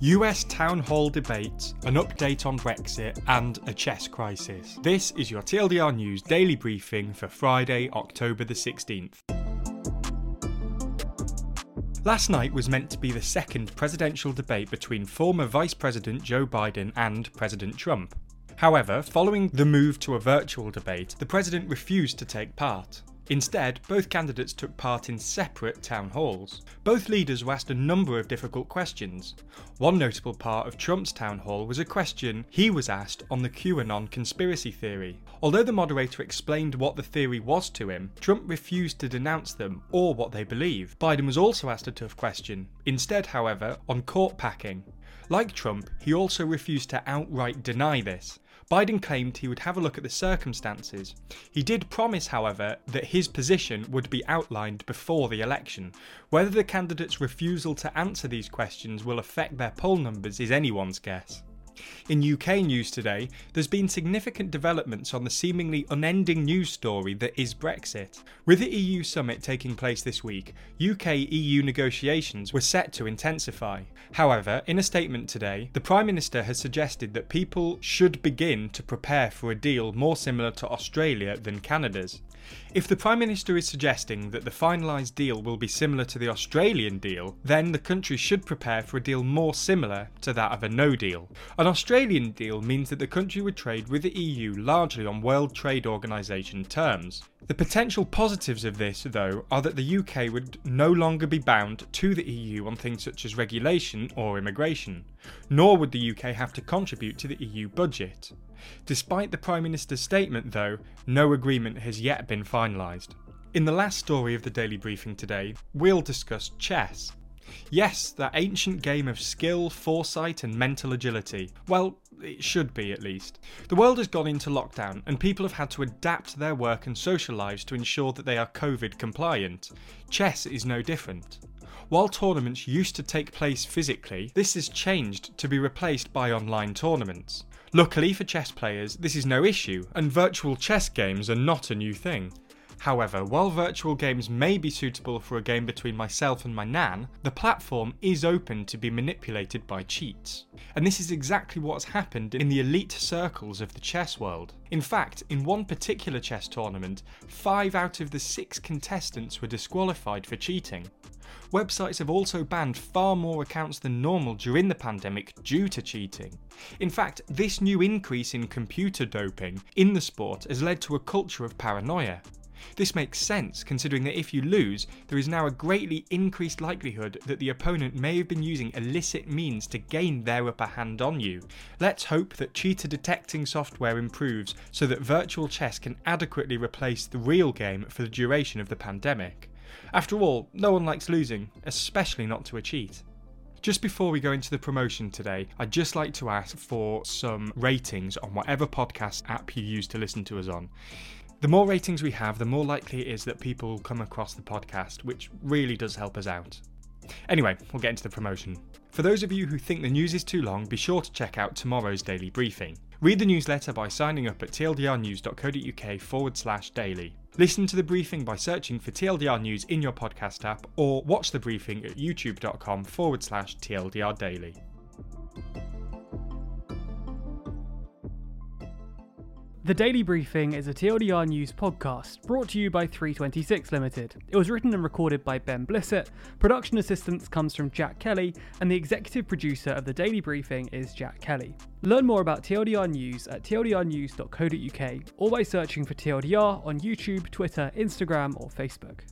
US town hall debates, an update on Brexit, and a chess crisis. This is your TLDR News daily briefing for Friday, October the 16th. Last night was meant to be the second presidential debate between former Vice President Joe Biden and President Trump. However, following the move to a virtual debate, the president refused to take part. Instead, both candidates took part in separate town halls. Both leaders were asked a number of difficult questions. One notable part of Trump's town hall was a question he was asked on the QAnon conspiracy theory. Although the moderator explained what the theory was to him, Trump refused to denounce them or what they believe. Biden was also asked a tough question, instead, however, on court packing. Like Trump, he also refused to outright deny this. Biden claimed he would have a look at the circumstances. He did promise, however, that his position would be outlined before the election. Whether the candidates' refusal to answer these questions will affect their poll numbers is anyone's guess. In UK news today, there's been significant developments on the seemingly unending news story that is Brexit. With the EU summit taking place this week, UK-EU negotiations were set to intensify. However, in a statement today, the Prime Minister has suggested that people should begin to prepare for a deal more similar to Australia than Canada's. If the Prime Minister is suggesting that the finalised deal will be similar to the Australian deal, then the country should prepare for a deal more similar to that of a no deal. An Australian deal means that the country would trade with the EU largely on World Trade Organisation terms. The potential positives of this, though, are that the UK would no longer be bound to the EU on things such as regulation or immigration, nor would the UK have to contribute to the EU budget. Despite the Prime Minister's statement, though, no agreement has yet been finalised. In the last story of the daily briefing today, we'll discuss chess. Yes, that ancient game of skill, foresight and mental agility. Well, it should be at least. The world has gone into lockdown and people have had to adapt their work and social lives to ensure that they are COVID compliant. Chess is no different. While tournaments used to take place physically, this has changed to be replaced by online tournaments. Luckily for chess players, this is no issue and virtual chess games are not a new thing. However, while virtual games may be suitable for a game between myself and my nan, the platform is open to be manipulated by cheats. And this is exactly what's happened in the elite circles of the chess world. In fact, in one particular chess tournament, 5 out of the 6 contestants were disqualified for cheating. Websites have also banned far more accounts than normal during the pandemic due to cheating. In fact, this new increase in computer doping in the sport has led to a culture of paranoia. This makes sense considering that if you lose, there is now a greatly increased likelihood that the opponent may have been using illicit means to gain their upper hand on you. Let's hope that cheater detecting software improves so that virtual chess can adequately replace the real game for the duration of the pandemic. After all, no one likes losing, especially not to a cheat. Just before we go into the promotion today, I'd just like to ask for some ratings on whatever podcast app you use to listen to us on. The more ratings we have, the more likely it is that people come across the podcast, which really does help us out. Anyway, we'll get into the promotion. For those of you who think the news is too long, be sure to check out tomorrow's daily briefing. Read the newsletter by signing up at tldrnews.co.uk/daily. Listen to the briefing by searching for TLDR News in your podcast app, or watch the briefing at youtube.com/TLDR daily. The Daily Briefing is a TLDR News podcast brought to you by 326 Limited. It was written and recorded by Ben Blissett, production assistance comes from Jack Kelly, and the executive producer of The Daily Briefing is Jack Kelly. Learn more about TLDR News at tldrnews.co.uk or by searching for TLDR on YouTube, Twitter, Instagram or Facebook.